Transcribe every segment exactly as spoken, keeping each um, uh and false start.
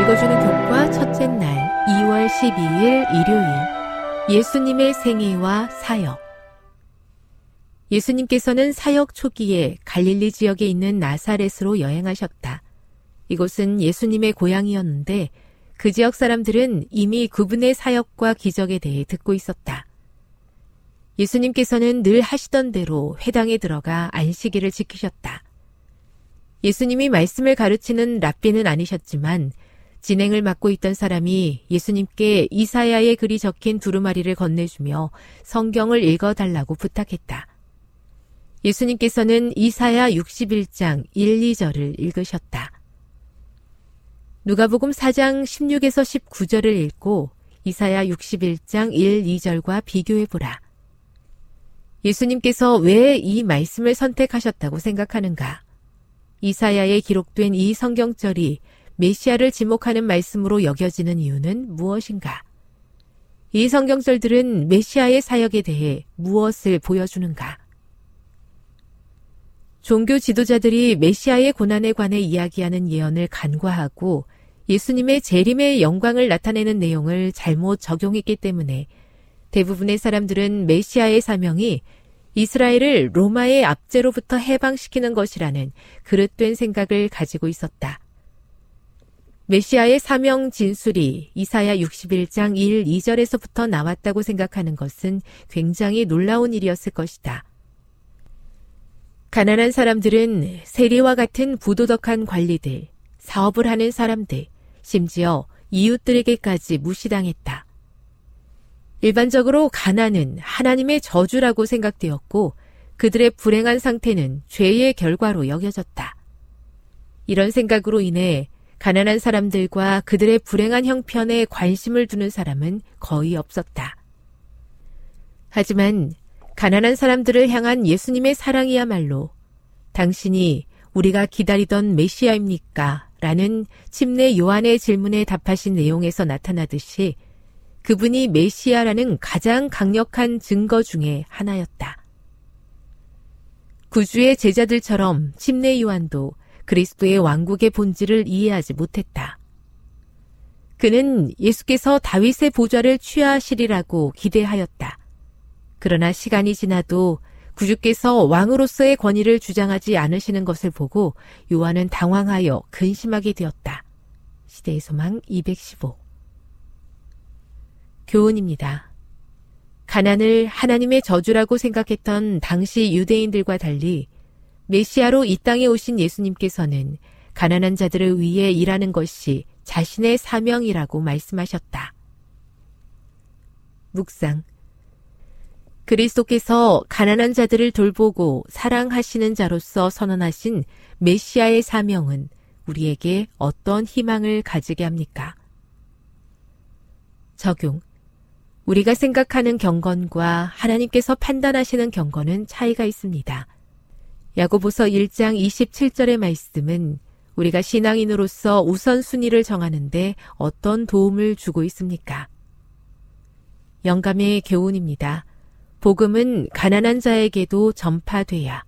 읽어주는 교과 첫째 날 이월 십이일 일요일, 예수님의 생애와 사역. 예수님께서는 사역 초기에 갈릴리 지역에 있는 나사렛으로 여행하셨다. 이곳은 예수님의 고향이었는데 그 지역 사람들은 이미 그분의 사역과 기적에 대해 듣고 있었다. 예수님께서는 늘 하시던 대로 회당에 들어가 안식일을 지키셨다. 예수님이 말씀을 가르치는 랍비는 아니셨지만 진행을 맡고 있던 사람이 예수님께 이사야의 글이 적힌 두루마리를 건네주며 성경을 읽어달라고 부탁했다. 예수님께서는 이사야 육십일 장 일, 이 절을 읽으셨다. 누가복음 사 장 십육에서 십구 절을 읽고 이사야 육십일 장 일, 이 절과 비교해보라. 예수님께서 왜 이 말씀을 선택하셨다고 생각하는가? 이사야에 기록된 이 성경절이 메시아를 지목하는 말씀으로 여겨지는 이유는 무엇인가? 이 성경절들은 메시아의 사역에 대해 무엇을 보여주는가? 종교 지도자들이 메시아의 고난에 관해 이야기하는 예언을 간과하고 예수님의 재림의 영광을 나타내는 내용을 잘못 적용했기 때문에 대부분의 사람들은 메시아의 사명이 이스라엘을 로마의 압제로부터 해방시키는 것이라는 그릇된 생각을 가지고 있었다. 메시아의 사명 진술이 이사야 육십일 장 일, 이 절에서부터 나왔다고 생각하는 것은 굉장히 놀라운 일이었을 것이다. 가난한 사람들은 세리와 같은 부도덕한 관리들, 사업을 하는 사람들, 심지어 이웃들에게까지 무시당했다. 일반적으로 가난은 하나님의 저주라고 생각되었고 그들의 불행한 상태는 죄의 결과로 여겨졌다. 이런 생각으로 인해 가난한 사람들과 그들의 불행한 형편에 관심을 두는 사람은 거의 없었다. 하지만 가난한 사람들을 향한 예수님의 사랑이야말로 당신이 우리가 기다리던 메시아입니까? 라는 침례 요한의 질문에 답하신 내용에서 나타나듯이 그분이 메시아라는 가장 강력한 증거 중에 하나였다. 구주의 제자들처럼 침례 요한도 그리스도의 왕국의 본질을 이해하지 못했다. 그는 예수께서 다윗의 보좌를 취하시리라고 기대하였다. 그러나 시간이 지나도 구주께서 왕으로서의 권위를 주장하지 않으시는 것을 보고 요한은 당황하여 근심하게 되었다. 시대의 소망 이백십오. 교훈입니다. 가난을 하나님의 저주라고 생각했던 당시 유대인들과 달리 메시아로 이 땅에 오신 예수님께서는 가난한 자들을 위해 일하는 것이 자신의 사명이라고 말씀하셨다. 묵상. 그리스도께서 가난한 자들을 돌보고 사랑하시는 자로서 선언하신 메시아의 사명은 우리에게 어떤 희망을 가지게 합니까? 적용. 우리가 생각하는 경건과 하나님께서 판단하시는 경건은 차이가 있습니다. 야고보서 일 장 이십칠 절의 말씀은 우리가 신앙인으로서 우선순위를 정하는데 어떤 도움을 주고 있습니까? 영감의 교훈입니다. 복음은 가난한 자에게도 전파돼야.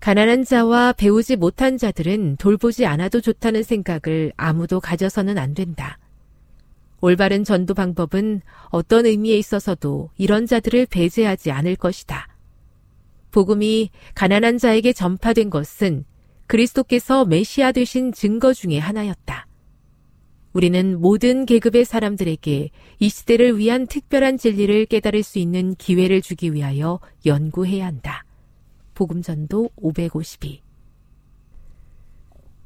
가난한 자와 배우지 못한 자들은 돌보지 않아도 좋다는 생각을 아무도 가져서는 안 된다. 올바른 전도 방법은 어떤 의미에 있어서도 이런 자들을 배제하지 않을 것이다. 복음이 가난한 자에게 전파된 것은 그리스도께서 메시아 되신 증거 중에 하나였다. 우리는 모든 계급의 사람들에게 이 시대를 위한 특별한 진리를 깨달을 수 있는 기회를 주기 위하여 연구해야 한다. 복음전도 오백오십이.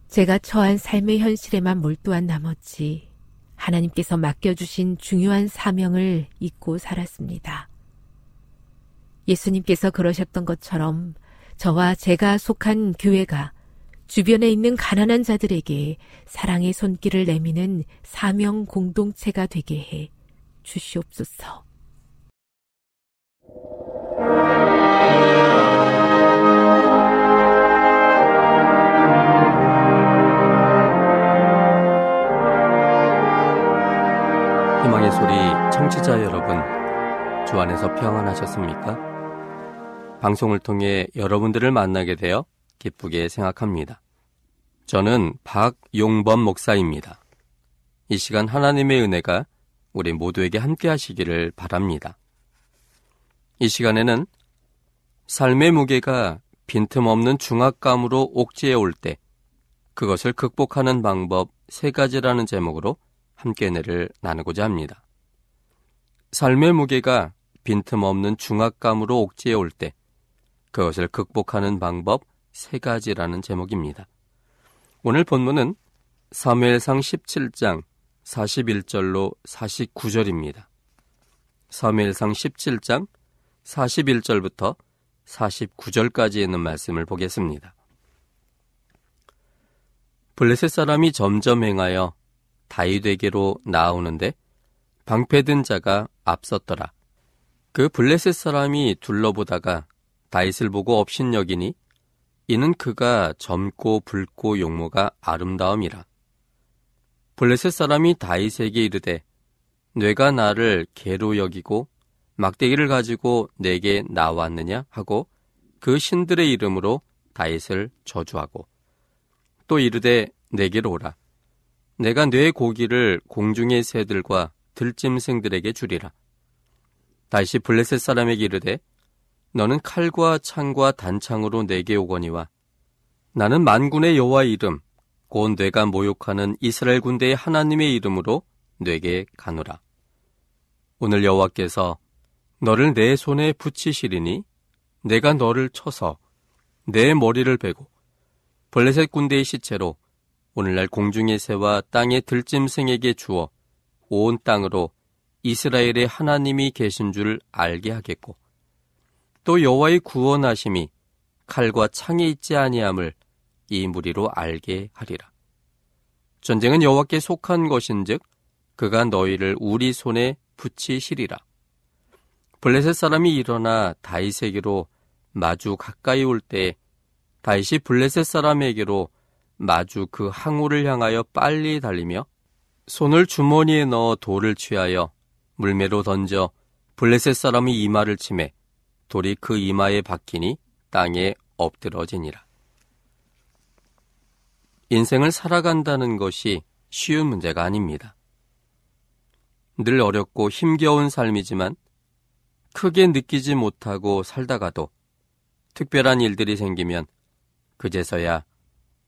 제가 처한 삶의 현실에만 몰두한 나머지 하나님께서 맡겨주신 중요한 사명을 잊고 살았습니다. 예수님께서 그러셨던 것처럼 저와 제가 속한 교회가 주변에 있는 가난한 자들에게 사랑의 손길을 내미는 사명 공동체가 되게 해 주시옵소서. 희망의 소리 청취자 여러분, 주 안에서 평안하셨습니까? 방송을 통해 여러분들을 만나게 되어 기쁘게 생각합니다. 저는 박용범 목사입니다. 이 시간 하나님의 은혜가 우리 모두에게 함께 하시기를 바랍니다. 이 시간에는 삶의 무게가 빈틈없는 중압감으로 옥죄해 올 때 그것을 극복하는 방법 세 가지라는 제목으로 함께 은혜를 나누고자 합니다. 삶의 무게가 빈틈없는 중압감으로 옥죄해 올 때 그것을 극복하는 방법 세 가지라는 제목입니다. 오늘 본문은 사무엘상 십칠 장 사십일 절로 사십구 절입니다. 사무엘상 십칠 장 사십일 절부터 사십구 절까지 있는 말씀을 보겠습니다. 블레셋 사람이 점점 행하여 다윗에게로 나아오는데 방패든 자가 앞섰더라. 그 블레셋 사람이 둘러보다가 다윗을 보고 업신여기니 이는 그가 젊고 붉고 용모가 아름다움이라. 블레셋 사람이 다윗에게 이르되 내가 나를 개로 여기고 막대기를 가지고 내게 나왔느냐 하고 그 신들의 이름으로 다윗을 저주하고 또 이르되 내게로 오라. 내가 내 고기를 공중의 새들과 들짐승들에게 주리라. 다시 블레셋 사람에게 이르되 너는 칼과 창과 단창으로 내게 오거니와 나는 만군의 여호와 이름 곧 내가 모욕하는 이스라엘 군대의 하나님의 이름으로 내게 가노라. 오늘 여호와께서 너를 내 손에 붙이시리니 내가 너를 쳐서 내 머리를 베고 블레셋 군대의 시체로 오늘날 공중의 새와 땅의 들짐승에게 주어 온 땅으로 이스라엘의 하나님이 계신 줄 알게 하겠고 또 여호와의 구원하심이 칼과 창에 있지 아니함을 이 무리로 알게 하리라. 전쟁은 여호와께 속한 것인즉 그가 너희를 우리 손에 붙이시리라. 블레셋 사람이 일어나 다윗에게로 마주 가까이 올 때에 다윗이 블레셋 사람에게로 마주 그 항우를 향하여 빨리 달리며 손을 주머니에 넣어 돌을 취하여 물매로 던져 블레셋 사람이 이마를 치매 돌이 그 이마에 박히니 땅에 엎드러지니라. 인생을 살아간다는 것이 쉬운 문제가 아닙니다. 늘 어렵고 힘겨운 삶이지만 크게 느끼지 못하고 살다가도 특별한 일들이 생기면 그제서야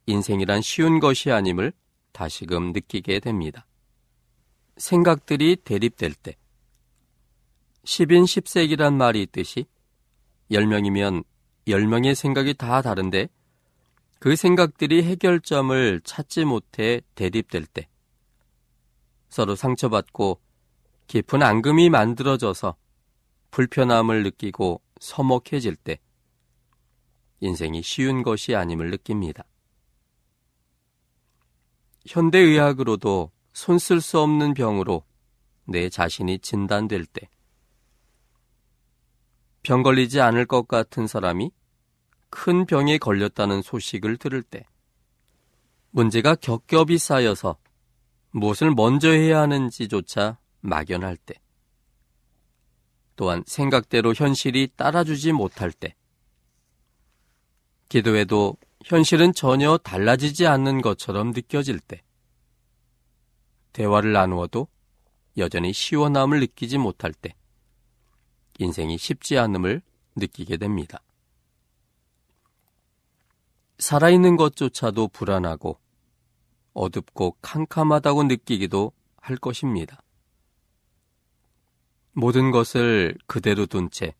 인생이란 쉬운 것이 아님을 다시금 느끼게 됩니다. 생각들이 대립될 때 십인 십색이란 말이 있듯이 열 명이면 열 명의 생각이 다 다른데 그 생각들이 해결점을 찾지 못해 대립될 때 서로 상처받고 깊은 앙금이 만들어져서 불편함을 느끼고 서먹해질 때 인생이 쉬운 것이 아님을 느낍니다. 현대의학으로도 손쓸 수 없는 병으로 내 자신이 진단될 때 병 걸리지 않을 것 같은 사람이 큰 병에 걸렸다는 소식을 들을 때 문제가 겹겹이 쌓여서 무엇을 먼저 해야 하는지조차 막연할 때 또한 생각대로 현실이 따라주지 못할 때 기도해도 현실은 전혀 달라지지 않는 것처럼 느껴질 때 대화를 나누어도 여전히 시원함을 느끼지 못할 때 인생이 쉽지 않음을 느끼게 됩니다. 살아있는 것조차도 불안하고 어둡고 캄캄하다고 느끼기도 할 것입니다. 모든 것을 그대로 둔 채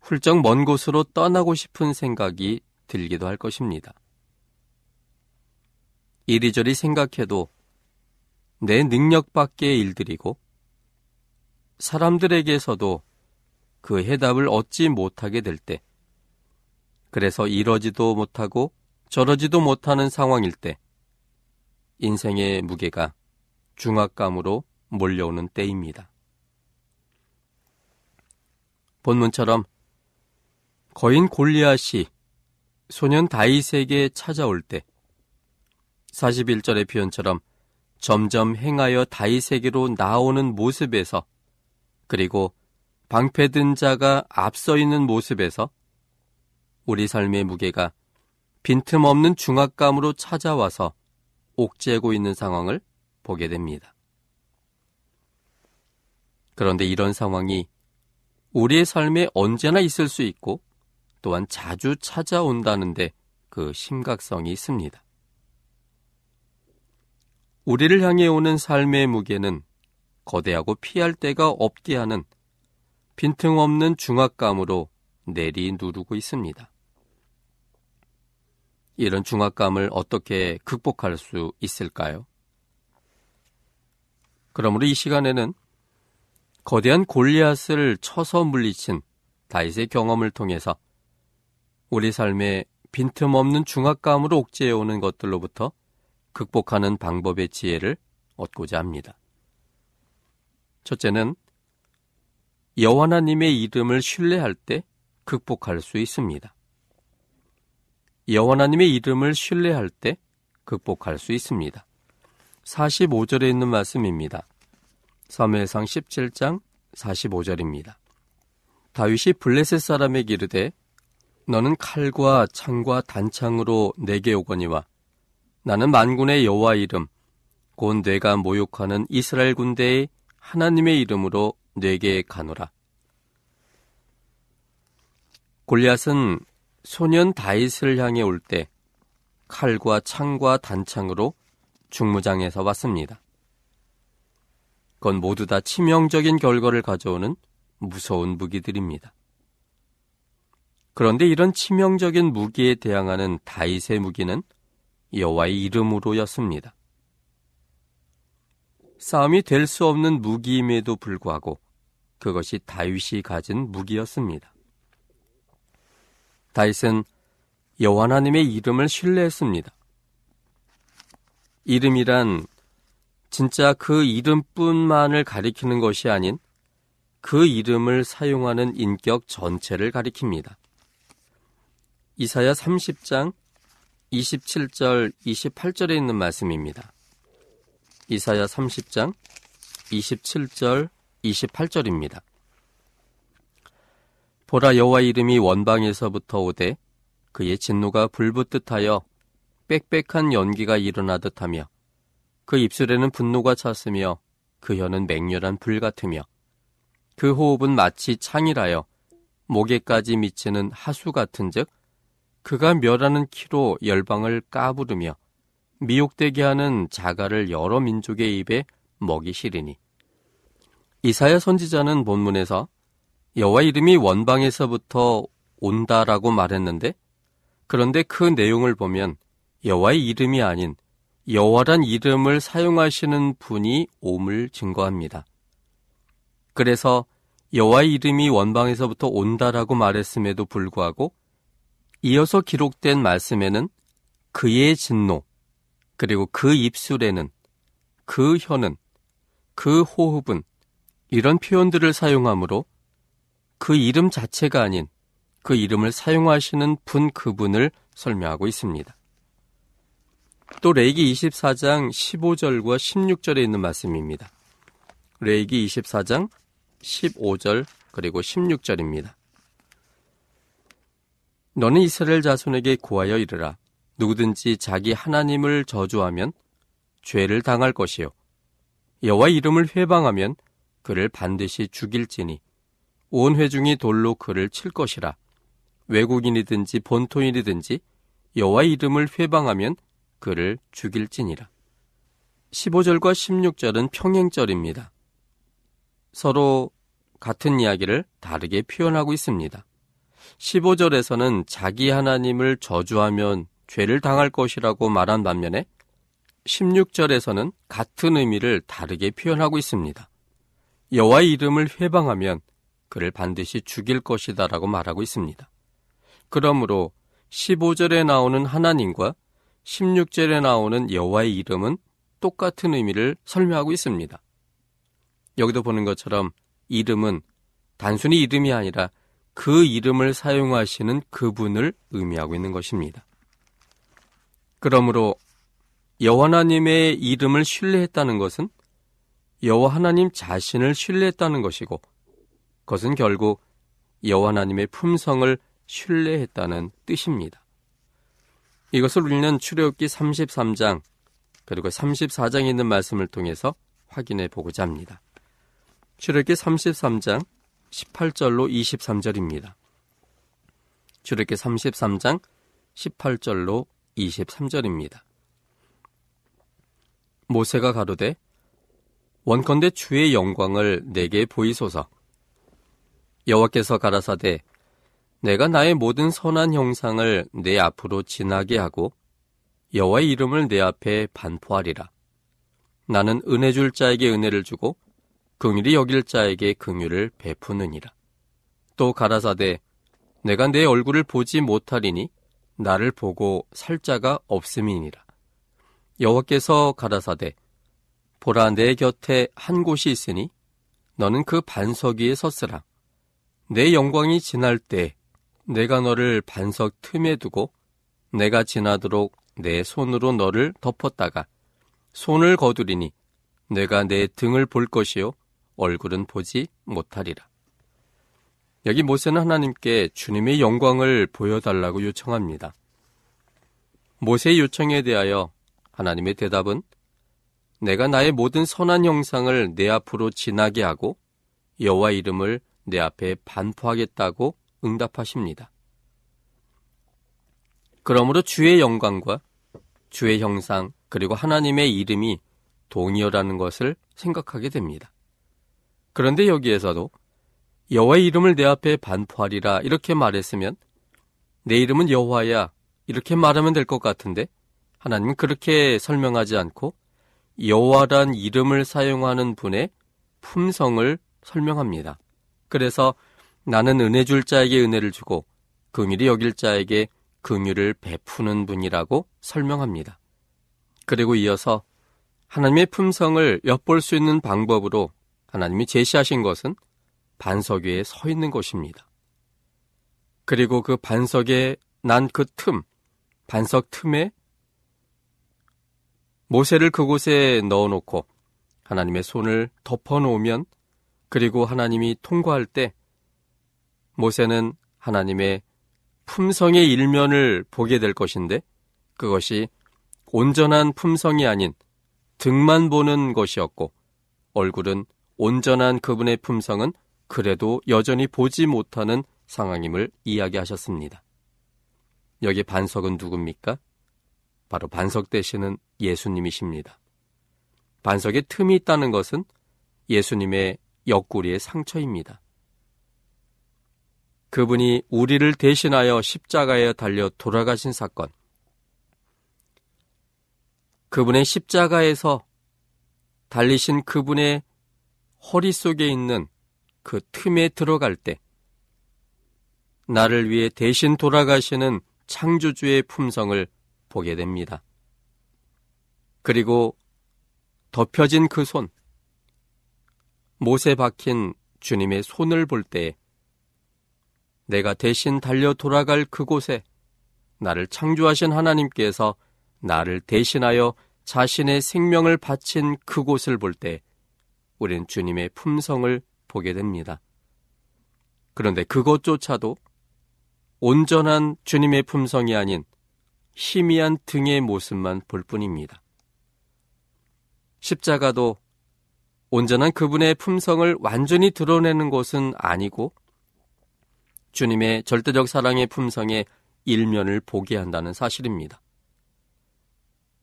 훌쩍 먼 곳으로 떠나고 싶은 생각이 들기도 할 것입니다. 이리저리 생각해도 내 능력 밖의 일들이고 사람들에게서도 그 해답을 얻지 못하게 될 때, 그래서 이러지도 못하고 저러지도 못하는 상황일 때, 인생의 무게가 중압감으로 몰려오는 때입니다. 본문처럼 거인 골리앗이 소년 다윗에게 찾아올 때, 사십일 절의 표현처럼 점점 행하여 다윗에게로 나오는 모습에서 그리고 방패든 자가 앞서 있는 모습에서 우리 삶의 무게가 빈틈없는 중압감으로 찾아와서 옥죄고 있는 상황을 보게 됩니다. 그런데 이런 상황이 우리의 삶에 언제나 있을 수 있고 또한 자주 찾아온다는데 그 심각성이 있습니다. 우리를 향해 오는 삶의 무게는 거대하고 피할 데가 없게 하는 빈틈없는 중압감으로 내리누르고 있습니다. 이런 중압감을 어떻게 극복할 수 있을까요? 그러므로 이 시간에는 거대한 골리앗을 쳐서 물리친 다윗의 경험을 통해서 우리 삶에 빈틈없는 중압감으로 옥죄어오는 것들로부터 극복하는 방법의 지혜를 얻고자 합니다. 첫째는 여호와 하나님의 이름을 신뢰할 때 극복할 수 있습니다. 여호와 하나님의 이름을 신뢰할 때 극복할 수 있습니다. 사십오 절에 있는 말씀입니다. 사무엘상 십칠 장 사십오 절입니다. 다윗이 블레셋 사람에게 이르되 너는 칼과 창과 단창으로 내게 오거니와 나는 만군의 여호와 이름 곧 내가 모욕하는 이스라엘 군대의 하나님의 이름으로 내게 가노라. 골리앗은 소년 다윗을 향해 올 때 칼과 창과 단창으로 중무장해서 왔습니다. 그건 모두 다 치명적인 결과를 가져오는 무서운 무기들입니다. 그런데 이런 치명적인 무기에 대항하는 다윗의 무기는 여호와의 이름으로였습니다. 싸움이 될 수 없는 무기임에도 불구하고 그것이 다윗이 가진 무기였습니다. 다윗은 여호와 하나님의 이름을 신뢰했습니다. 이름이란 진짜 그 이름뿐만을 가리키는 것이 아닌 그 이름을 사용하는 인격 전체를 가리킵니다. 이사야 삼십 장 이십칠 절 이십팔 절에 있는 말씀입니다. 이사야 삼십 장 이십칠 절 이십팔 절입니다. 보라 여호와 이름이 원방에서부터 오되 그의 진노가 불붙듯 하여 빽빽한 연기가 일어나듯 하며 그 입술에는 분노가 찼으며 그 혀는 맹렬한 불 같으며 그 호흡은 마치 창이라여 목에까지 미치는 하수 같은 즉 그가 멸하는 키로 열방을 까부르며 미혹되게 하는 자갈을 여러 민족의 입에 먹이시리니 이사야 선지자는 본문에서 여호와 이름이 원방에서부터 온다라고 말했는데, 그런데 그 내용을 보면 여호와의 이름이 아닌 여호와란 이름을 사용하시는 분이 옴을 증거합니다. 그래서 여호와의 이름이 원방에서부터 온다라고 말했음에도 불구하고 이어서 기록된 말씀에는 그의 진노, 그리고 그 입술에는, 그 혀는, 그 호흡은, 이런 표현들을 사용하므로 그 이름 자체가 아닌 그 이름을 사용하시는 분 그분을 설명하고 있습니다. 또 레위기 이십사 장 십오 절과 십육 절에 있는 말씀입니다. 레위기 이십사 장 십오 절 그리고 십육 절입니다. 너는 이스라엘 자손에게 고하여 이르라. 누구든지 자기 하나님을 저주하면 죄를 당할 것이요, 여호와 이름을 회방하면 그를 반드시 죽일지니 온 회중이 돌로 그를 칠 것이라. 외국인이든지 본토인이든지 여호와 이름을 회방하면 그를 죽일지니라. 십오 절과 십육 절은 평행절입니다. 서로 같은 이야기를 다르게 표현하고 있습니다. 십오 절에서는 자기 하나님을 저주하면 죄를 당할 것이라고 말한 반면에 십육 절에서는 같은 의미를 다르게 표현하고 있습니다. 여호와의 이름을 회방하면 그를 반드시 죽일 것이다 라고 말하고 있습니다. 그러므로 십오 절에 나오는 하나님과 십육 절에 나오는 여호와의 이름은 똑같은 의미를 설명하고 있습니다. 여기도 보는 것처럼 이름은 단순히 이름이 아니라 그 이름을 사용하시는 그분을 의미하고 있는 것입니다. 그러므로 여호와 하나님의 이름을 신뢰했다는 것은 여호와 하나님 자신을 신뢰했다는 것이고, 그것은 결국 여호와 하나님의 품성을 신뢰했다는 뜻입니다. 이것을 우리는 출애굽기 삼십삼 장 그리고 삼십사 장에 있는 말씀을 통해서 확인해 보고자 합니다. 출애굽기 삼십삼 장 십팔 절로 이십삼 절입니다. 출애굽기 삼십삼 장 십팔 절로 이십삼 절입니다. 모세가 가로되 원컨대 주의 영광을 내게 보이소서. 여호와께서 가라사대 내가 나의 모든 선한 형상을 내 앞으로 지나게 하고 여호와의 이름을 내 앞에 반포하리라. 나는 은혜 줄 자에게 은혜를 주고 긍휼히 여길 자에게 긍휼을 베푸느니라. 또 가라사대 내가 내 얼굴을 보지 못하리니 나를 보고 살 자가 없음이니라. 여호와께서 가라사대 보라 내 곁에 한 곳이 있으니 너는 그 반석 위에 섰으라. 내 영광이 지날 때 내가 너를 반석 틈에 두고 내가 지나도록 내 손으로 너를 덮었다가 손을 거두리니 내가 내 등을 볼 것이요 얼굴은 보지 못하리라. 여기 모세는 하나님께 주님의 영광을 보여달라고 요청합니다. 모세의 요청에 대하여 하나님의 대답은 내가 나의 모든 선한 형상을 내 앞으로 지나게 하고 여호와 이름을 내 앞에 반포하겠다고 응답하십니다. 그러므로 주의 영광과 주의 형상 그리고 하나님의 이름이 동일하다는 것을 생각하게 됩니다. 그런데 여기에서도 여호와의 이름을 내 앞에 반포하리라 이렇게 말했으면 내 이름은 여호와야 이렇게 말하면 될 것 같은데, 하나님은 그렇게 설명하지 않고 여호와란 이름을 사용하는 분의 품성을 설명합니다. 그래서 나는 은혜 줄 자에게 은혜를 주고 긍휼히 여길 자에게 긍휼을 베푸는 분이라고 설명합니다. 그리고 이어서 하나님의 품성을 엿볼 수 있는 방법으로 하나님이 제시하신 것은 반석 위에 서 있는 것입니다. 그리고 그 반석에 난 그 틈, 반석 틈에 모세를 그곳에 넣어놓고 하나님의 손을 덮어놓으면, 그리고 하나님이 통과할 때 모세는 하나님의 품성의 일면을 보게 될 것인데, 그것이 온전한 품성이 아닌 등만 보는 것이었고 얼굴은 온전한 그분의 품성은 그래도 여전히 보지 못하는 상황임을 이야기하셨습니다. 여기 반석은 누굽니까? 바로 반석 되시는 예수님이십니다. 반석에 틈이 있다는 것은 예수님의 옆구리의 상처입니다. 그분이 우리를 대신하여 십자가에 달려 돌아가신 사건, 그분의 십자가에서 달리신 그분의 허리 속에 있는 그 틈에 들어갈 때 나를 위해 대신 돌아가시는 창조주의 품성을 보게 됩니다. 그리고 덮여진 그 손, 못에 박힌 주님의 손을 볼 때에 내가 대신 달려 돌아갈 그곳에 나를 창조하신 하나님께서 나를 대신하여 자신의 생명을 바친 그곳을 볼 때 우린 주님의 품성을 보게 됩니다. 그런데 그것조차도 온전한 주님의 품성이 아닌 희미한 등의 모습만 볼 뿐입니다. 십자가도 온전한 그분의 품성을 완전히 드러내는 것은 아니고 주님의 절대적 사랑의 품성의 일면을 보게 한다는 사실입니다.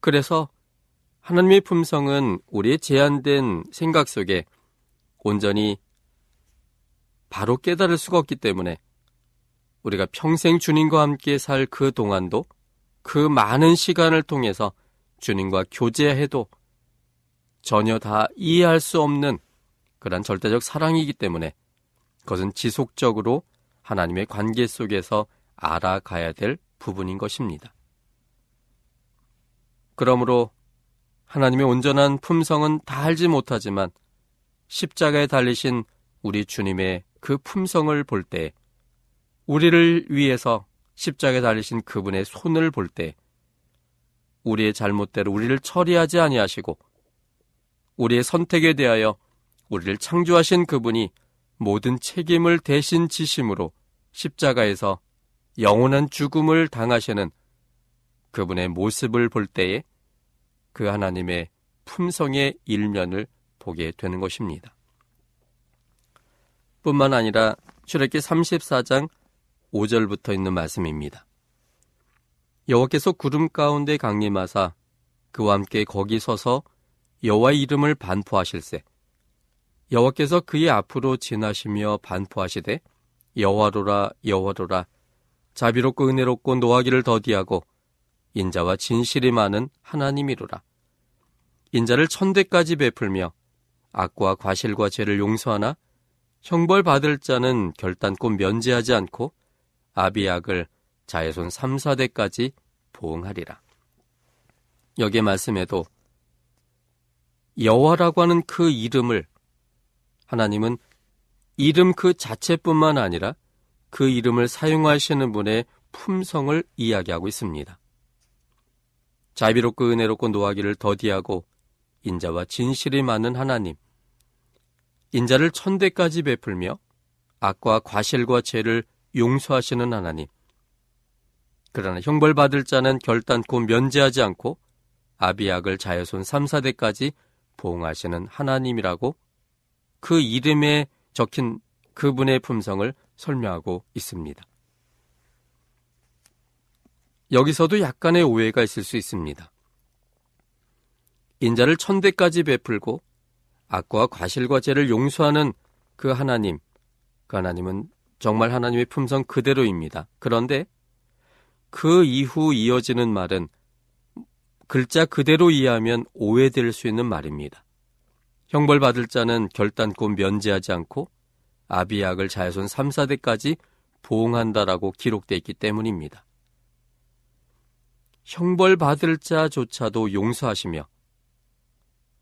그래서 하나님의 품성은 우리의 제한된 생각 속에 온전히 바로 깨달을 수가 없기 때문에 우리가 평생 주님과 함께 살 그 동안도 그 많은 시간을 통해서 주님과 교제해도 전혀 다 이해할 수 없는 그런 절대적 사랑이기 때문에 그것은 지속적으로 하나님의 관계 속에서 알아가야 될 부분인 것입니다. 그러므로 하나님의 온전한 품성은 다 알지 못하지만 십자가에 달리신 우리 주님의 그 품성을 볼 때, 우리를 위해서 십자가에 달리신 그분의 손을 볼 때 우리의 잘못대로 우리를 처리하지 아니하시고 우리의 선택에 대하여 우리를 창조하신 그분이 모든 책임을 대신 지심으로 십자가에서 영원한 죽음을 당하시는 그분의 모습을 볼 때에 그 하나님의 품성의 일면을 보게 되는 것입니다. 뿐만 아니라 출애굽기 삼십사 장 오 절부터 있는 말씀입니다. 여호와께서 구름 가운데 강림하사 그와 함께 거기 서서 여호와의 이름을 반포하실세 여호와께서 그의 앞으로 지나시며 반포하시되 여호와로라 여호와로라 자비롭고 은혜롭고 노하기를 더디하고 인자와 진실이 많은 하나님이로라. 인자를 천대까지 베풀며 악과 과실과 죄를 용서하나 형벌받을 자는 결단코 면제하지 않고 아비약을 자손 삼, 사대까지 보응하리라. 여기에 말씀에도 여호와라고 하는 그 이름을 하나님은 이름 그 자체뿐만 아니라 그 이름을 사용하시는 분의 품성을 이야기하고 있습니다. 자비롭고 은혜롭고 노하기를 더디하고 인자와 진실이 많은 하나님, 인자를 천대까지 베풀며 악과 과실과 죄를 용서하시는 하나님, 그러나 형벌받을 자는 결단코 면제하지 않고 아비약을 자손 삼, 사대까지 보응하시는 하나님이라고 그 이름에 적힌 그분의 품성을 설명하고 있습니다. 여기서도 약간의 오해가 있을 수 있습니다. 인자를 천대까지 베풀고 악과 과실과 죄를 용서하는 그 하나님, 그 하나님은 정말 하나님의 품성 그대로입니다. 그런데 그 이후 이어지는 말은 글자 그대로 이해하면 오해될 수 있는 말입니다. 형벌받을 자는 결단코 면제하지 않고 아비약을 자손 삼, 사대까지 보응한다라고 기록되어 있기 때문입니다. 형벌받을 자조차도 용서하시며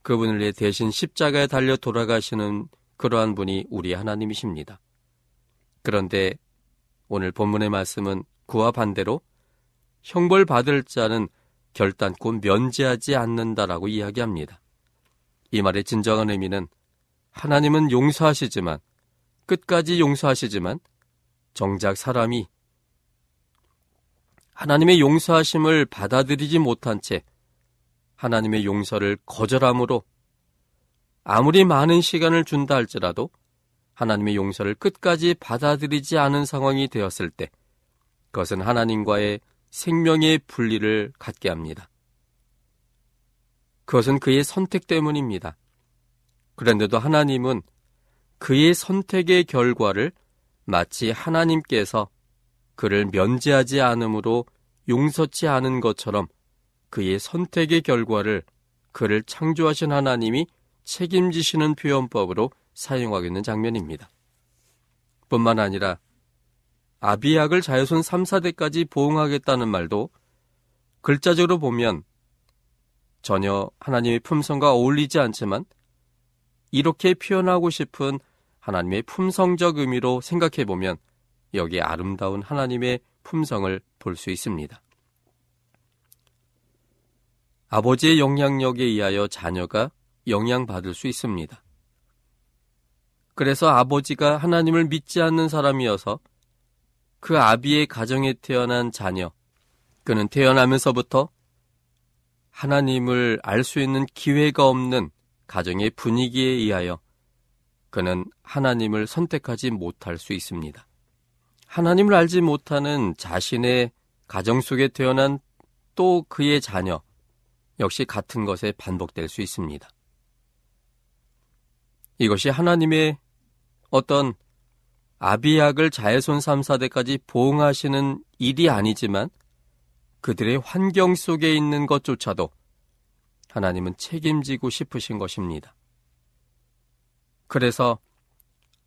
그분을 위해 대신 십자가에 달려 돌아가시는 그러한 분이 우리의 하나님이십니다. 그런데 오늘 본문의 말씀은 그와 반대로 형벌받을 자는 결단코 면제하지 않는다라고 이야기합니다. 이 말의 진정한 의미는 하나님은 용서하시지만 끝까지 용서하시지만 정작 사람이 하나님의 용서하심을 받아들이지 못한 채 하나님의 용서를 거절함으로 아무리 많은 시간을 준다 할지라도 하나님의 용서를 끝까지 받아들이지 않은 상황이 되었을 때 그것은 하나님과의 생명의 분리를 갖게 합니다. 그것은 그의 선택 때문입니다. 그런데도 하나님은 그의 선택의 결과를 마치 하나님께서 그를 면제하지 않음으로 용서치 않은 것처럼 그의 선택의 결과를 그를 창조하신 하나님이 책임지시는 표현법으로 사용하고 있는 장면입니다. 뿐만 아니라 아비약을 자손 삼, 사대까지 보응하겠다는 말도 글자적으로 보면 전혀 하나님의 품성과 어울리지 않지만 이렇게 표현하고 싶은 하나님의 품성적 의미로 생각해보면 여기 아름다운 하나님의 품성을 볼 수 있습니다. 아버지의 영향력에 의하여 자녀가 영향받을 수 있습니다. 그래서 아버지가 하나님을 믿지 않는 사람이어서 그 아비의 가정에 태어난 자녀, 그는 태어나면서부터 하나님을 알 수 있는 기회가 없는 가정의 분위기에 의하여 그는 하나님을 선택하지 못할 수 있습니다. 하나님을 알지 못하는 자신의 가정 속에 태어난 또 그의 자녀 역시 같은 것에 반복될 수 있습니다. 이것이 하나님의 어떤 아비약을 자손 삼, 사대까지 보응하시는 일이 아니지만 그들의 환경 속에 있는 것조차도 하나님은 책임지고 싶으신 것입니다. 그래서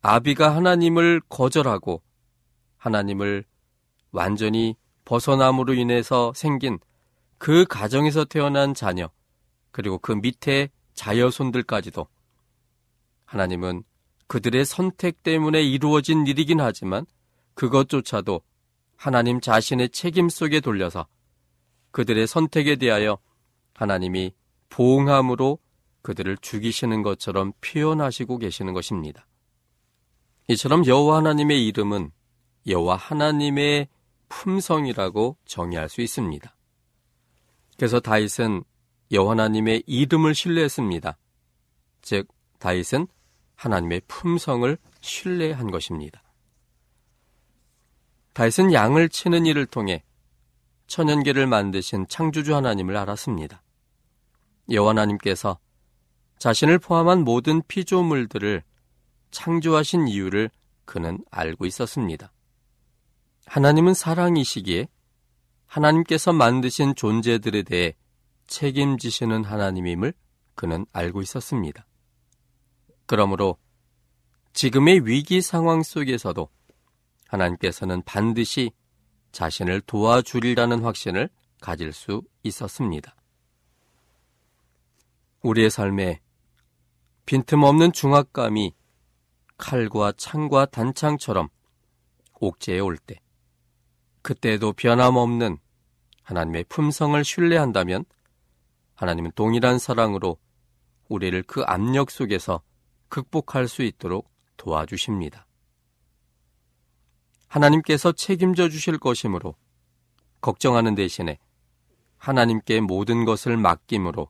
아비가 하나님을 거절하고 하나님을 완전히 벗어남으로 인해서 생긴 그 가정에서 태어난 자녀, 그리고 그 밑에 자녀손들까지도 하나님은 그들의 선택 때문에 이루어진 일이긴 하지만 그것조차도 하나님 자신의 책임 속에 돌려서 그들의 선택에 대하여 하나님이 보응함으로 그들을 죽이시는 것처럼 표현하시고 계시는 것입니다. 이처럼 여호와 하나님의 이름은 여호와 하나님의 품성이라고 정의할 수 있습니다. 그래서 다윗은 여호와 하나님의 이름을 신뢰했습니다. 즉 다윗은 하나님의 품성을 신뢰한 것입니다. 다윗은 양을 치는 일을 통해 천연계를 만드신 창조주 하나님을 알았습니다. 여호와 하나님께서 자신을 포함한 모든 피조물들을 창조하신 이유를 그는 알고 있었습니다. 하나님은 사랑이시기에 하나님께서 만드신 존재들에 대해 책임지시는 하나님임을 그는 알고 있었습니다. 그러므로 지금의 위기 상황 속에서도 하나님께서는 반드시 자신을 도와주리라는 확신을 가질 수 있었습니다. 우리의 삶에 빈틈없는 중압감이 칼과 창과 단창처럼 옥죄에 올 때, 그때에도 변함없는 하나님의 품성을 신뢰한다면 하나님은 동일한 사랑으로 우리를 그 압력 속에서 극복할 수 있도록 도와주십니다. 하나님께서 책임져 주실 것이므로 걱정하는 대신에 하나님께 모든 것을 맡김으로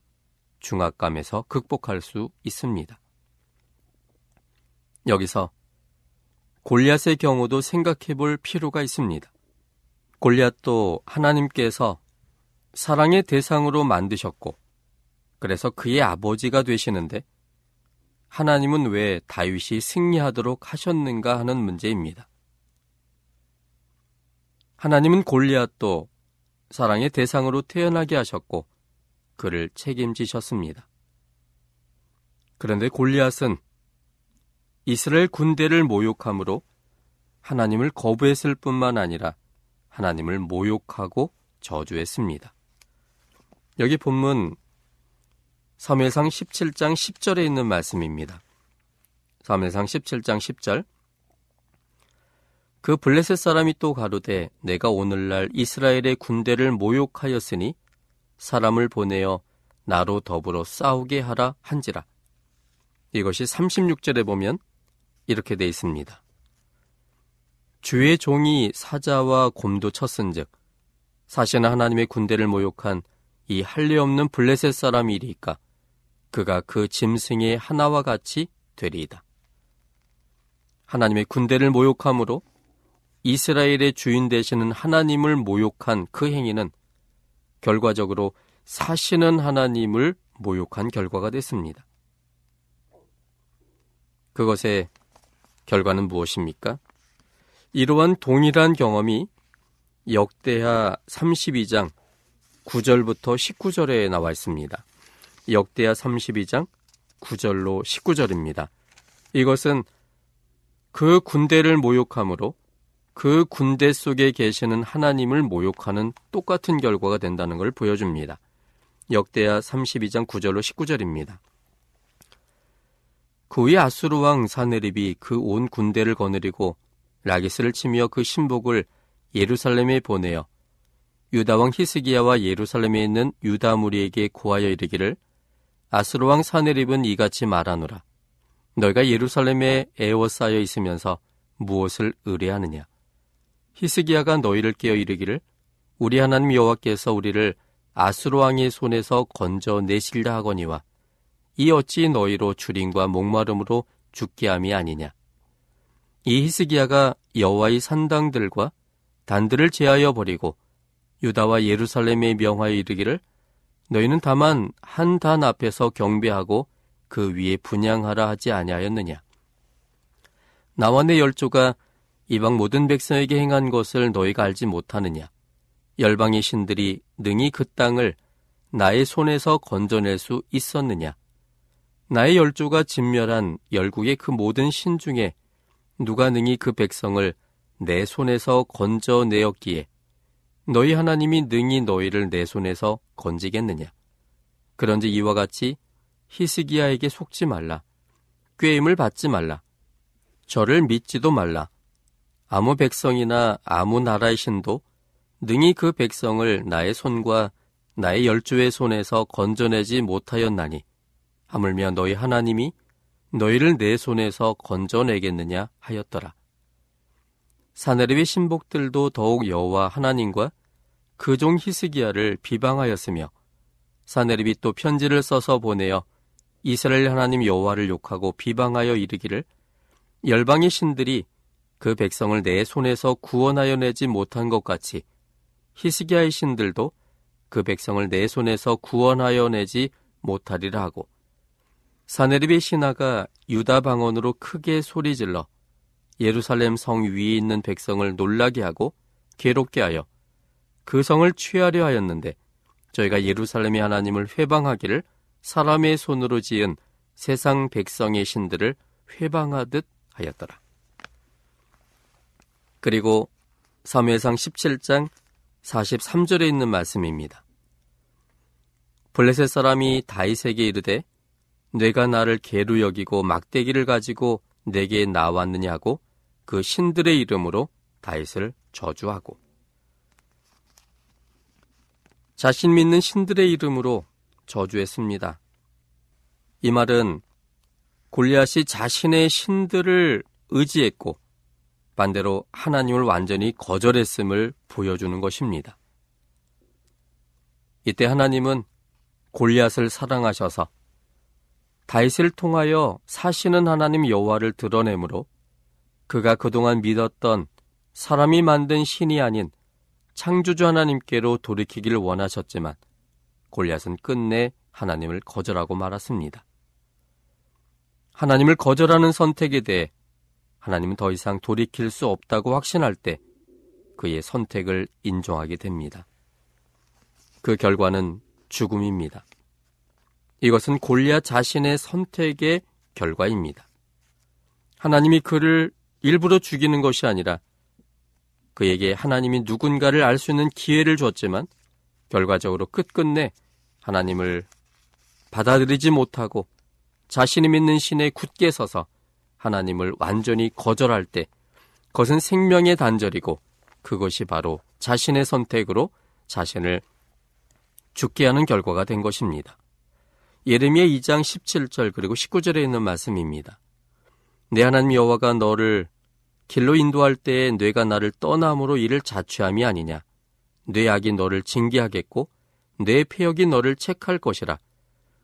중압감에서 극복할 수 있습니다. 여기서 골리앗의 경우도 생각해 볼 필요가 있습니다. 골리앗도 하나님께서 사랑의 대상으로 만드셨고 그래서 그의 아버지가 되시는데 하나님은 왜 다윗이 승리하도록 하셨는가 하는 문제입니다. 하나님은 골리앗도 사랑의 대상으로 태어나게 하셨고 그를 책임지셨습니다. 그런데 골리앗은 이스라엘 군대를 모욕함으로 하나님을 거부했을 뿐만 아니라 하나님을 모욕하고 저주했습니다. 여기 본문 사무엘상 십칠 장 십 절에 있는 말씀입니다. 사무엘상 십칠 장 십 절, 그 블레셋 사람이 또 가로되 내가 오늘날 이스라엘의 군대를 모욕하였으니 사람을 보내어 나로 더불어 싸우게 하라 한지라. 이것이 삼십육 절에 보면 이렇게 돼 있습니다. 주의 종이 사자와 곰도 쳤은즉 사시나 하나님의 군대를 모욕한 이 할례 없는 블레셋 사람이리까 그가 그 짐승의 하나와 같이 되리이다. 하나님의 군대를 모욕함으로 이스라엘의 주인 되시는 하나님을 모욕한 그 행위는 결과적으로 사시는 하나님을 모욕한 결과가 됐습니다. 그것에 결과는 무엇입니까? 이러한 동일한 경험이 역대하 삼십이 장 구 절부터 십구 절에 나와 있습니다. 역대하 삼십이 장 구 절로 십구 절입니다. 이것은 그 군대를 모욕함으로 그 군대 속에 계시는 하나님을 모욕하는 똑같은 결과가 된다는 걸 보여줍니다. 역대하 삼십이 장 구 절로 십구 절입니다. 그 후에 아수르 왕 산헤립이 그 온 군대를 거느리고 라기스를 치며 그 신복을 예루살렘에 보내어 유다 왕 히스기야와 예루살렘에 있는 유다 무리에게 고하여 이르기를 아수르 왕 산헤립은 이같이 말하노라. 너희가 예루살렘에 애워싸여 있으면서 무엇을 의뢰하느냐? 히스기야가 너희를 깨어 이르기를 우리 하나님 여호와께서 우리를 아수르 왕의 손에서 건져내실다 하거니와 이 어찌 너희로 주림과 목마름으로 죽게 함이 아니냐? 이 히스기야가 여호와의 산당들과 단들을 제하여 버리고 유다와 예루살렘에 명하여 이르기를 너희는 다만 한 단 앞에서 경배하고 그 위에 분향하라 하지 아니하였느냐? 나와 내 열조가 이방 모든 백성에게 행한 것을 너희가 알지 못하느냐? 열방의 신들이 능히 그 땅을 나의 손에서 건져낼 수 있었느냐? 나의 열조가 진멸한 열국의 그 모든 신 중에 누가 능히 그 백성을 내 손에서 건져내었기에 너희 하나님이 능히 너희를 내 손에서 건지겠느냐? 그런즉 이와 같이 히스기야에게 속지 말라. 꾀임을 받지 말라. 저를 믿지도 말라. 아무 백성이나 아무 나라의 신도 능히 그 백성을 나의 손과 나의 열조의 손에서 건져내지 못하였나니 하물며 너희 하나님이 너희를 내 손에서 건져내겠느냐 하였더라. 산헤립의 신복들도 더욱 여호와 하나님과 그 종 히스기야를 비방하였으며 산헤립이 또 편지를 써서 보내어 이스라엘 하나님 여호와를 욕하고 비방하여 이르기를 열방의 신들이 그 백성을 내 손에서 구원하여 내지 못한 것 같이 히스기야의 신들도 그 백성을 내 손에서 구원하여 내지 못하리라 하고 산헤립의 신하가 유다 방언으로 크게 소리질러 예루살렘 성 위에 있는 백성을 놀라게 하고 괴롭게 하여 그 성을 취하려 하였는데 저희가 예루살렘의 하나님을 회방하기를 사람의 손으로 지은 세상 백성의 신들을 회방하듯 하였더라. 그리고 사무엘상 십칠 장 사십삼 절에 있는 말씀입니다. 블레셋 사람이 다윗에게 이르되 내가 나를 개로 여기고 막대기를 가지고 내게 나왔느냐고 그 신들의 이름으로 다윗을 저주하고 자신 믿는 신들의 이름으로 저주했습니다. 이 말은 골리앗이 자신의 신들을 의지했고 반대로 하나님을 완전히 거절했음을 보여주는 것입니다. 이때 하나님은 골리앗을 사랑하셔서 다윗을 통하여 사시는 하나님 여호와를 드러내므로 그가 그동안 믿었던 사람이 만든 신이 아닌 창조주 하나님께로 돌이키기를 원하셨지만 골리앗은 끝내 하나님을 거절하고 말았습니다. 하나님을 거절하는 선택에 대해 하나님은 더 이상 돌이킬 수 없다고 확신할 때 그의 선택을 인정하게 됩니다. 그 결과는 죽음입니다. 이것은 골리앗 자신의 선택의 결과입니다. 하나님이 그를 일부러 죽이는 것이 아니라 그에게 하나님이 누군가를 알 수 있는 기회를 줬지만 결과적으로 끝끝내 하나님을 받아들이지 못하고 자신이 믿는 신에 굳게 서서 하나님을 완전히 거절할 때 그것은 생명의 단절이고 그것이 바로 자신의 선택으로 자신을 죽게 하는 결과가 된 것입니다. 예레미야 이 장 십칠 절 그리고 십구 절에 있는 말씀입니다. 내 하나님 여호와가 너를 길로 인도할 때에 뇌가 나를 떠남으로 이를 자취함이 아니냐. 뇌 악이 너를 징계하겠고 뇌 폐역이 너를 책할 것이라.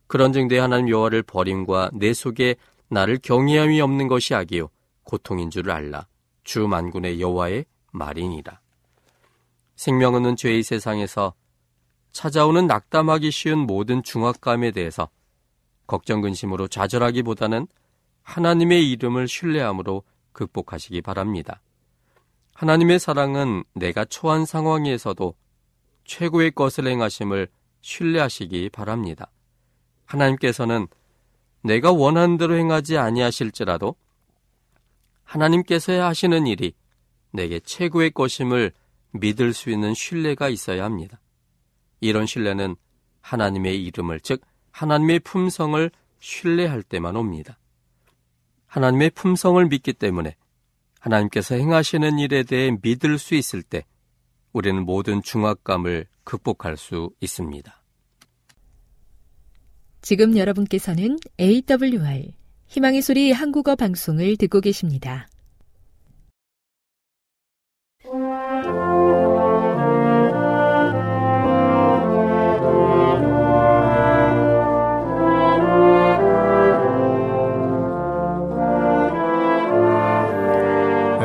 그런즉 내 하나님 여호와를 버림과 내 속에 나를 경외함이 없는 것이 악이요 고통인 줄 알라. 주 만군의 여호와의 말이니라. 생명 없는 죄의 세상에서 찾아오는 낙담하기 쉬운 모든 중압감에 대해서 걱정 근심으로 좌절하기보다는 하나님의 이름을 신뢰함으로 극복하시기 바랍니다. 하나님의 사랑은 내가 처한 상황에서도 최고의 것을 행하심을 신뢰하시기 바랍니다. 하나님께서는 내가 원하는 대로 행하지 아니하실지라도 하나님께서 하시는 일이 내게 최고의 것임을 믿을 수 있는 신뢰가 있어야 합니다. 이런 신뢰는 하나님의 이름을, 즉 하나님의 품성을 신뢰할 때만 옵니다. 하나님의 품성을 믿기 때문에 하나님께서 행하시는 일에 대해 믿을 수 있을 때 우리는 모든 중압감을 극복할 수 있습니다. 지금 여러분께서는 에이더블유알 희망의 소리 한국어 방송을 듣고 계십니다.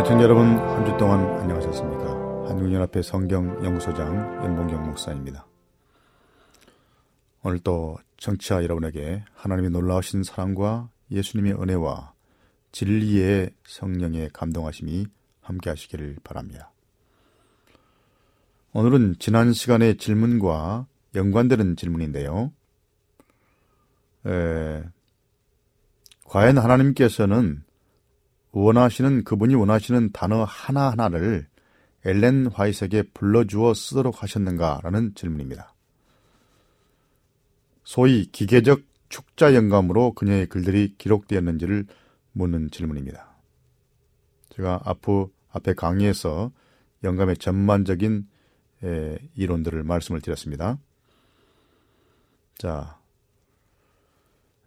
시청자 여러분, 한 주 동안 안녕하셨습니까? 한국연합회 성경연구소장 연봉경 목사입니다. 오늘 또 청취자 여러분에게 하나님의 놀라우신 사랑과 예수님의 은혜와 진리의 성령의 감동하심이 함께 하시기를 바랍니다. 오늘은 지난 시간의 질문과 연관되는 질문인데요. 에, 과연 하나님께서는 원하시는 그분이 원하시는 단어 하나하나를 엘렌 화이트에게 불러주어 쓰도록 하셨는가라는 질문입니다. 소위 기계적 축자 영감으로 그녀의 글들이 기록되었는지를 묻는 질문입니다. 제가 앞, 앞에 강의에서 영감의 전반적인 에, 이론들을 말씀을 드렸습니다. 자,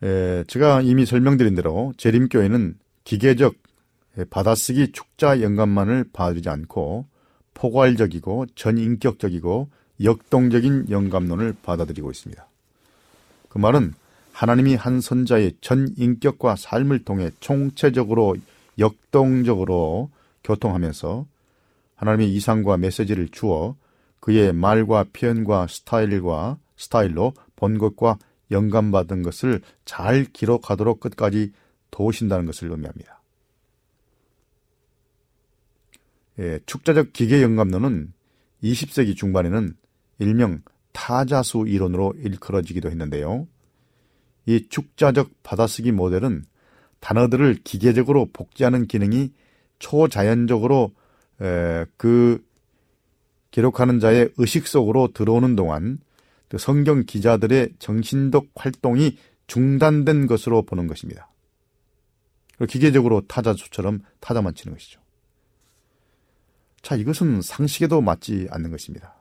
에, 제가 이미 설명드린 대로 재림교회는 기계적 받아쓰기 축자 영감만을 받아들이지 않고 포괄적이고 전인격적이고 역동적인 영감론을 받아들이고 있습니다. 그 말은 하나님이 한 선자의 전인격과 삶을 통해 총체적으로 역동적으로 교통하면서 하나님의 이상과 메시지를 주어 그의 말과 표현과 스타일과 스타일로 본 것과 영감받은 것을 잘 기록하도록 끝까지 도우신다는 것을 의미합니다. 예, 축자적 기계 영감론은 이십 세기 중반에는 일명 타자수 이론으로 일컬어지기도 했는데요. 이 축자적 받아쓰기 모델은 단어들을 기계적으로 복제하는 기능이 초자연적으로 에, 그 기록하는 자의 의식 속으로 들어오는 동안 그 성경 기자들의 정신적 활동이 중단된 것으로 보는 것입니다. 그리고 기계적으로 타자수처럼 타자만 치는 것이죠. 자, 이것은 상식에도 맞지 않는 것입니다.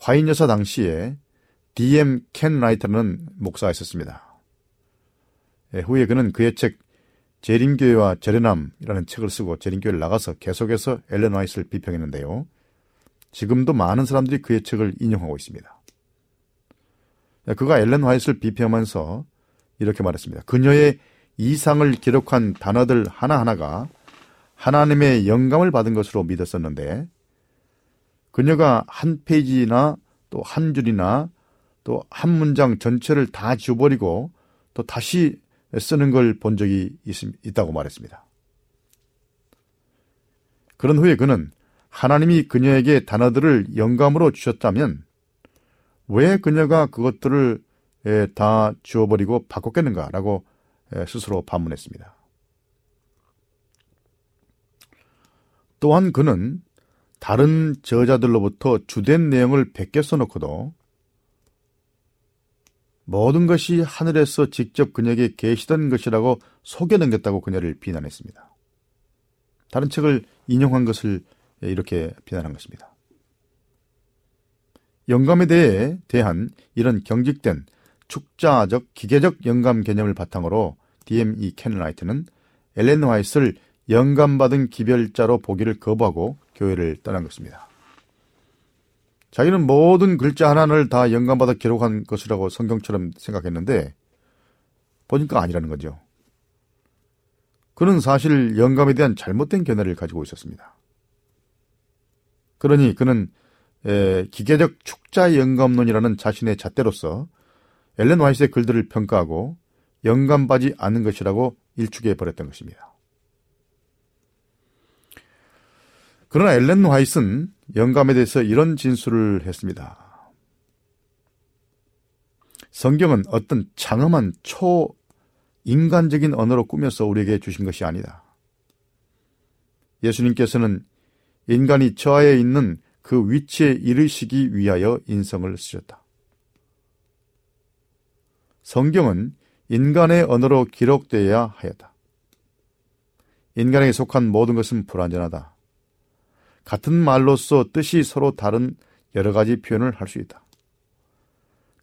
화인 여사 당시에 디엠 켄 라이터라는 목사가 있었습니다. 예, 후에 그는 그의 책 재림교회와 저련함이라는 책을 쓰고 재림교회를 나가서 계속해서 엘렌 화이트를 비평했는데요. 지금도 많은 사람들이 그의 책을 인용하고 있습니다. 예, 그가 엘렌 화이트를 비평하면서 이렇게 말했습니다. 그녀의 이상을 기록한 단어들 하나하나가 하나님의 영감을 받은 것으로 믿었었는데 그녀가 한 페이지나 또 한 줄이나 또 한 문장 전체를 다 지워버리고 또 다시 쓰는 걸 본 적이 있다고 말했습니다. 그런 후에 그는 하나님이 그녀에게 단어들을 영감으로 주셨다면 왜 그녀가 그것들을 다 지워버리고 바꿨겠는가라고 스스로 반문했습니다. 또한 그는 다른 저자들로부터 주된 내용을 베껴 써놓고도 모든 것이 하늘에서 직접 그녀에게 계시던 것이라고 속여넘겼다고 그녀를 비난했습니다. 다른 책을 인용한 것을 이렇게 비난한 것입니다. 영감에 대해 대한 이런 경직된 축자적 기계적 영감 개념을 바탕으로 디엠 이 켄 라이트는 엘렌 화이트를 영감받은 기별자로 보기를 거부하고 교회를 떠난 것입니다. 자기는 모든 글자 하나를 다 영감받아 기록한 것이라고 성경처럼 생각했는데 보니까 아니라는 거죠. 그는 사실 영감에 대한 잘못된 견해를 가지고 있었습니다. 그러니 그는 기계적 축자 영감론이라는 자신의 잣대로서 엘렌 화이트의 글들을 평가하고 영감받지 않은 것이라고 일축해 버렸던 것입니다. 그러나 엘렌 화이트는 영감에 대해서 이런 진술을 했습니다. 성경은 어떤 장엄한 초인간적인 언어로 꾸며서 우리에게 주신 것이 아니다. 예수님께서는 인간이 저하에 있는 그 위치에 이르시기 위하여 인성을 쓰셨다. 성경은 인간의 언어로 기록되어야 하였다. 인간에게 속한 모든 것은 불완전하다. 같은 말로서 뜻이 서로 다른 여러 가지 표현을 할 수 있다.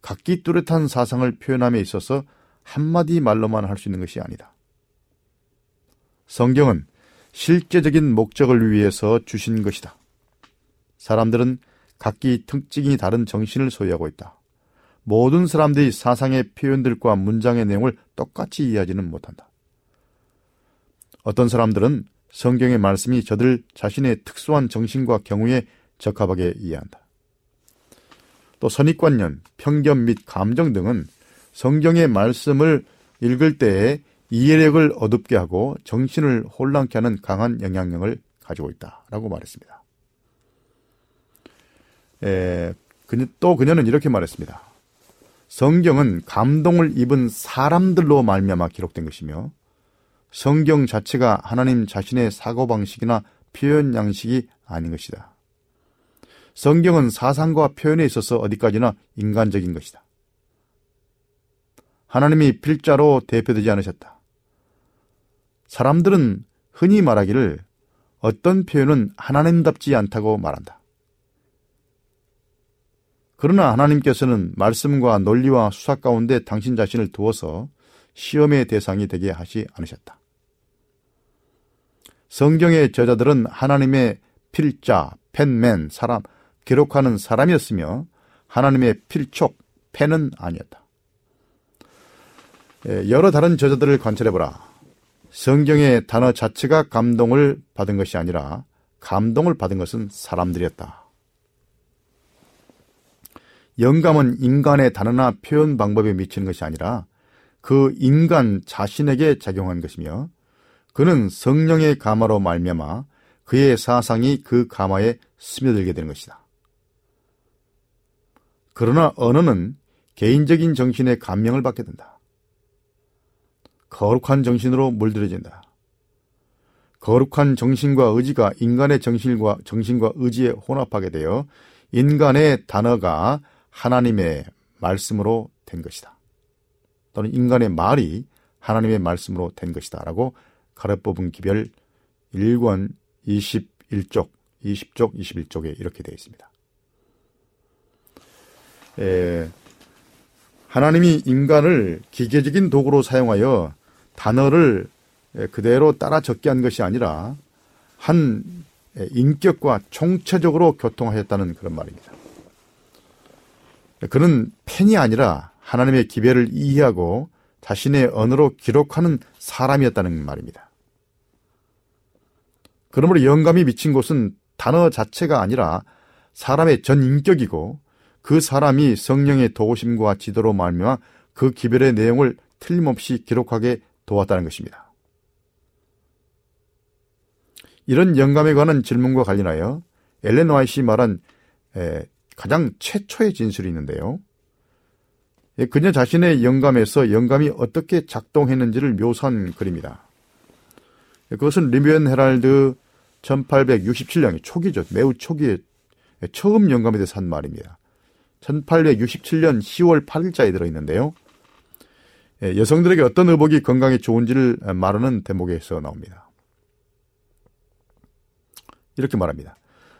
각기 뚜렷한 사상을 표현함에 있어서 한마디 말로만 할 수 있는 것이 아니다. 성경은 실제적인 목적을 위해서 주신 것이다. 사람들은 각기 특징이 다른 정신을 소유하고 있다. 모든 사람들이 사상의 표현들과 문장의 내용을 똑같이 이해하지는 못한다. 어떤 사람들은 성경의 말씀이 저들 자신의 특수한 정신과 경우에 적합하게 이해한다. 또 선입관념, 편견 및 감정 등은 성경의 말씀을 읽을 때에 이해력을 어둡게 하고 정신을 혼란케 하는 강한 영향력을 가지고 있다라고 말했습니다. 에, 그녀, 또 그녀는 이렇게 말했습니다. 성경은 감동을 입은 사람들로 말미암아 기록된 것이며 성경 자체가 하나님 자신의 사고방식이나 표현 양식이 아닌 것이다. 성경은 사상과 표현에 있어서 어디까지나 인간적인 것이다. 하나님이 필자로 대표되지 않으셨다. 사람들은 흔히 말하기를 어떤 표현은 하나님답지 않다고 말한다. 그러나 하나님께서는 말씀과 논리와 수사 가운데 당신 자신을 두어서 시험의 대상이 되게 하지 않으셨다. 성경의 저자들은 하나님의 필자, 펜맨, 사람, 기록하는 사람이었으며 하나님의 필촉, 펜은 아니었다. 여러 다른 저자들을 관찰해보라. 성경의 단어 자체가 감동을 받은 것이 아니라 감동을 받은 것은 사람들이었다. 영감은 인간의 단어나 표현 방법에 미치는 것이 아니라 그 인간 자신에게 작용한 것이며 그는 성령의 감화로 말미암아 그의 사상이 그 감화에 스며들게 되는 것이다. 그러나 언어는 개인적인 정신의 감명을 받게 된다. 거룩한 정신으로 물들여진다. 거룩한 정신과 의지가 인간의 정신과, 정신과 의지에 혼합하게 되어 인간의 단어가 하나님의 말씀으로 된 것이다. 또는 인간의 말이 하나님의 말씀으로 된 것이다. 라고 가르법은 기별 일 권 이십일 쪽, 이십 쪽, 이십일 쪽에 이렇게 되어 있습니다. 에, 하나님이 인간을 기계적인 도구로 사용하여 단어를 그대로 따라 적게 한 것이 아니라 한 인격과 총체적으로 교통하였다는 그런 말입니다. 그는 펜이 아니라 하나님의 기별을 이해하고 자신의 언어로 기록하는 사람이었다는 말입니다. 그러므로 영감이 미친 곳은 단어 자체가 아니라 사람의 전 인격이고 그 사람이 성령의 도우심과 지도로 말미암아 그 기별의 내용을 틀림없이 기록하게 도왔다는 것입니다. 이런 영감에 관한 질문과 관련하여 엘렌 화이트가 말한 에, 가장 최초의 진술이 있는데요. 그녀 자신의 영감에서 영감이 어떻게 작동했는지를 묘사한 글입니다. 그것은 리비언 헤럴드 천팔백육십칠 년, 초기죠. 매우 초기에 처음 영감에 대해서 한 말입니다. 천팔백육십칠 년 시월 팔일자에 들어있는데요. 여성들에게 어떤 의복이 건강에 좋은지를 말하는 대목에서 나옵니다. 이렇게 말합니다.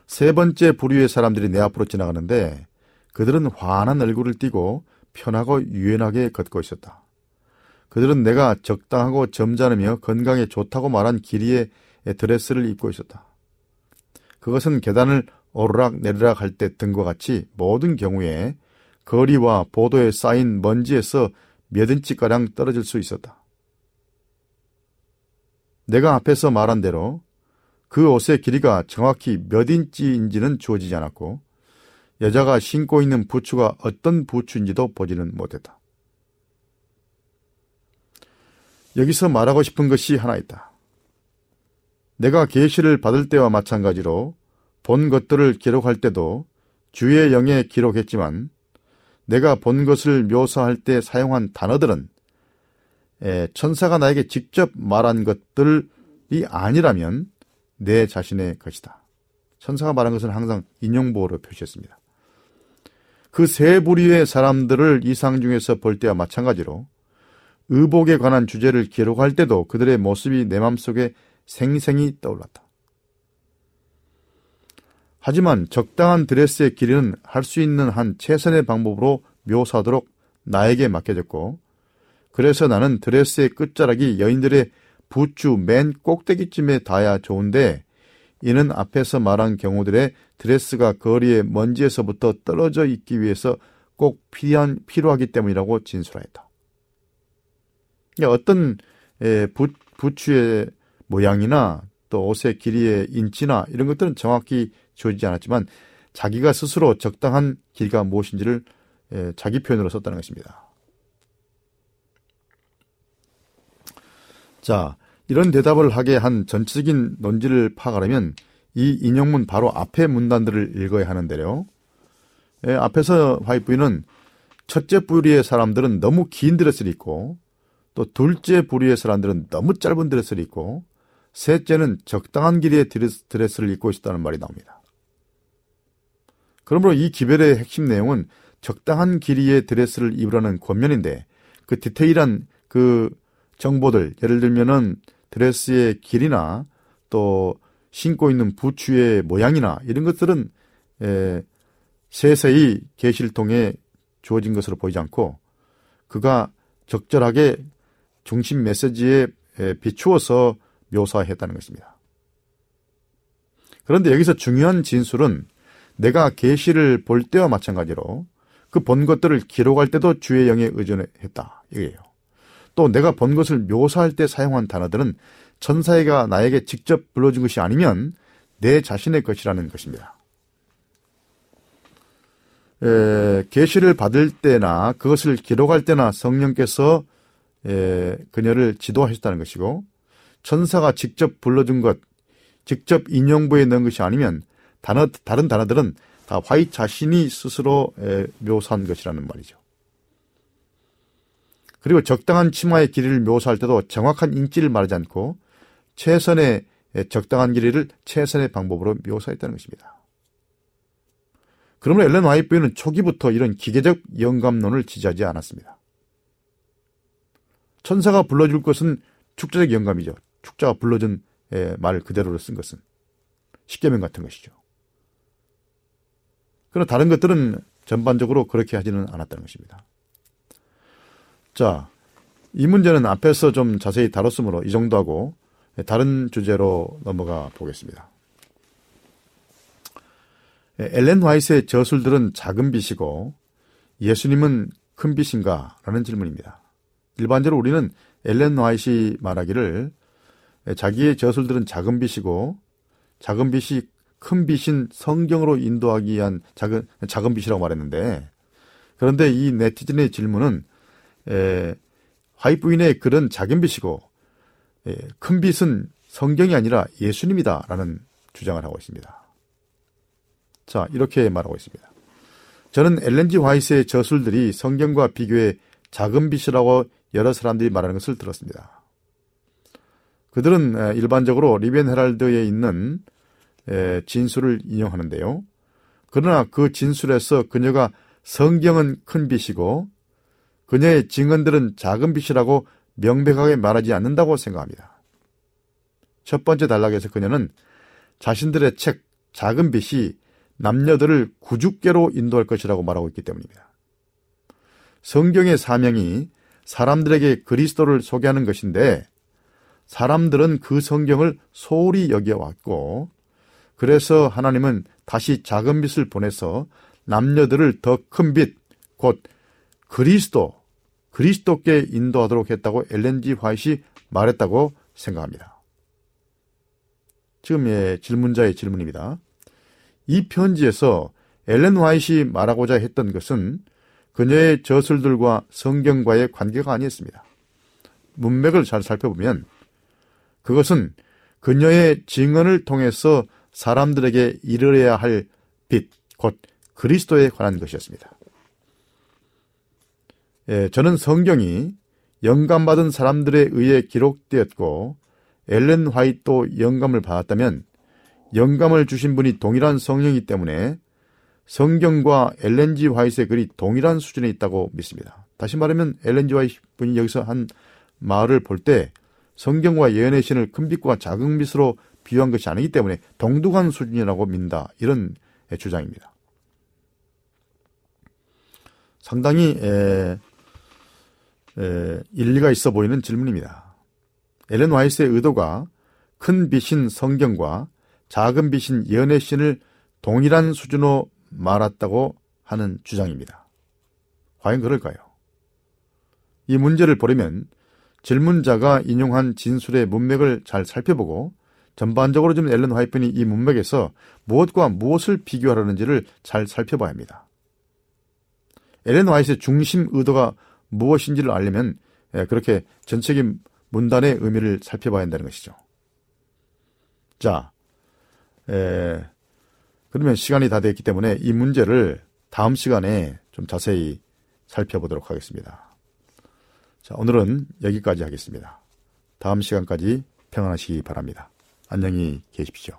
세 번째 부류의 사람들이 내 앞으로 지나가는데 그들은 환한 얼굴을 띠고 편하고 유연하게 걷고 있었다. 그들은 내가 적당하고 점잖으며 건강에 좋다고 말한 길이의 드레스를 입고 있었다. 그것은 계단을 오르락 내리락 할 때 등과 같이 모든 경우에 거리와 보도에 쌓인 먼지에서 몇 인치가량 떨어질 수 있었다. 내가 앞에서 말한 대로 그 옷의 길이가 정확히 몇 인치인지는 주어지지 않았고 여자가 신고 있는 부츠가 어떤 부츠인지도 보지는 못했다. 여기서 말하고 싶은 것이 하나 있다. 내가 계시를 받을 때와 마찬가지로 본 것들을 기록할 때도 주의 영에 기록했지만 내가 본 것을 묘사할 때 사용한 단어들은 천사가 나에게 직접 말한 것들이 아니라면 내 자신의 것이다. 천사가 말한 것은 항상 인용보호로 표시했습니다. 그 세 부류의 사람들을 이상 중에서 볼 때와 마찬가지로 의복에 관한 주제를 기록할 때도 그들의 모습이 내 마음속에 생생히 떠올랐다. 하지만 적당한 드레스의 길이는 할 수 있는 한 최선의 방법으로 묘사하도록 나에게 맡겨졌고, 그래서 나는 드레스의 끝자락이 여인들의 부츠 맨 꼭대기쯤에 닿아야 좋은데 이는 앞에서 말한 경우들의 드레스가 거리의 먼지에서부터 떨어져 있기 위해서 꼭 필요한, 필요하기 때문이라고 진술하였다. 그러니까 어떤 부, 부츠의 모양이나 또 옷의 길이의 인치나 이런 것들은 정확히 지어지지 않았지만 자기가 스스로 적당한 길이가 무엇인지를 자기 표현으로 썼다는 것입니다. 자, 이런 대답을 하게 한 전체적인 논지를 파악하려면 이 인용문 바로 앞에 문단들을 읽어야 하는데요. 예, 앞에서 화이트 부인은 첫째 부류의 사람들은 너무 긴 드레스를 입고, 또 둘째 부류의 사람들은 너무 짧은 드레스를 입고, 셋째는 적당한 길이의 드레스를 입고 있었다는 말이 나옵니다. 그러므로 이 기별의 핵심 내용은 적당한 길이의 드레스를 입으라는 권면인데 그 디테일한 그 정보들, 예를 들면은 드레스의 길이나 또 신고 있는 부츠의 모양이나 이런 것들은 에, 세세히 계시를 통해 주어진 것으로 보이지 않고 그가 적절하게 중심 메시지에 에, 비추어서 묘사했다는 것입니다. 그런데 여기서 중요한 진술은 내가 계시를 볼 때와 마찬가지로 그 본 것들을 기록할 때도 주의 영에 의존했다, 이거예요. 또 내가 본 것을 묘사할 때 사용한 단어들은 천사가 나에게 직접 불러준 것이 아니면 내 자신의 것이라는 것입니다. 계시를 받을 때나 그것을 기록할 때나 성령께서 에, 그녀를 지도하셨다는 것이고, 천사가 직접 불러준 것, 직접 인용부에 넣은 것이 아니면 단어, 다른 단어들은 다 화이 자신이 스스로 에, 묘사한 것이라는 말이죠. 그리고 적당한 치마의 길이를 묘사할 때도 정확한 인치를 말하지 않고 최선의 적당한 길이를 최선의 방법으로 묘사했다는 것입니다. 그러므로 엘렌 화이트 부인은 초기부터 이런 기계적 영감론을 지지하지 않았습니다. 천사가 불러줄 것은 축자적 영감이죠. 축자가 불러준 말 그대로를 쓴 것은 십계명 같은 것이죠. 그러나 다른 것들은 전반적으로 그렇게 하지는 않았다는 것입니다. 자, 이 문제는 앞에서 좀 자세히 다뤘으므로 이 정도 하고 다른 주제로 넘어가 보겠습니다. 엘렌 화이트의 저술들은 작은 빛이고 예수님은 큰 빛인가? 라는 질문입니다. 일반적으로 우리는 엘렌 화이트가 말하기를 자기의 저술들은 작은 빛이고 작은 빛이 큰 빛인 성경으로 인도하기 위한 작은, 작은 빛이라고 말했는데, 그런데 이 네티즌의 질문은 에, 화이트 부인의 글은 작은 빛이고 에, 큰 빛은 성경이 아니라 예수님이다 라는 주장을 하고 있습니다. 자, 이렇게 말하고 있습니다. 저는 엘렌 지 화이트의 저술들이 성경과 비교해 작은 빛이라고 여러 사람들이 말하는 것을 들었습니다. 그들은 일반적으로 리비언 헤럴드에 있는 에, 진술을 인용하는데요. 그러나 그 진술에서 그녀가 성경은 큰 빛이고 그녀의 증언들은 작은 빛이라고 명백하게 말하지 않는다고 생각합니다. 첫 번째 단락에서 그녀는 자신들의 책 작은 빛이 남녀들을 구주께로 인도할 것이라고 말하고 있기 때문입니다. 성경의 사명이 사람들에게 그리스도를 소개하는 것인데 사람들은 그 성경을 소홀히 여겨왔고, 그래서 하나님은 다시 작은 빛을 보내서 남녀들을 더 큰 빛, 곧 그리스도, 그리스도께 인도하도록 했다고 엘렌 지 화이트가 말했다고 생각합니다. 지금 예, 질문자의 질문입니다. 이 편지에서 엘렌 화이트가 말하고자 했던 것은 그녀의 저술들과 성경과의 관계가 아니었습니다. 문맥을 잘 살펴보면 그것은 그녀의 증언을 통해서 사람들에게 이르러야 할 빛, 곧 그리스도에 관한 것이었습니다. 예, 저는 성경이 영감받은 사람들에 의해 기록되었고 엘렌 화이트도 영감을 받았다면 영감을 주신 분이 동일한 성령이기 때문에 성경과 엘렌 지 화이트의 글이 동일한 수준에 있다고 믿습니다. 다시 말하면 엘렌 지 화이트 분이 여기서 한 말을 볼 때 성경과 예언의 신을 큰 빛과 작은 빛으로 비유한 것이 아니기 때문에 동등한 수준이라고 믿는다, 이런 주장입니다. 상당히 에, 에, 일리가 있어 보이는 질문입니다. 엘렌 화이트의 의도가 큰 빛인 성경과 작은 빛인 예언의 신을 동일한 수준으로 말았다고 하는 주장입니다. 과연 그럴까요? 이 문제를 보려면 질문자가 인용한 진술의 문맥을 잘 살펴보고 전반적으로 좀 엘렌 화이트는 이 문맥에서 무엇과 무엇을 비교하려는지를 잘 살펴봐야 합니다. 엘렌 화이트의 중심 의도가 무엇인지를 알려면 그렇게 전체적인 문단의 의미를 살펴봐야 한다는 것이죠. 자, 에, 그러면 시간이 다 됐기 때문에 이 문제를 다음 시간에 좀 자세히 살펴보도록 하겠습니다. 자, 오늘은 여기까지 하겠습니다. 다음 시간까지 평안하시기 바랍니다. 안녕히 계십시오.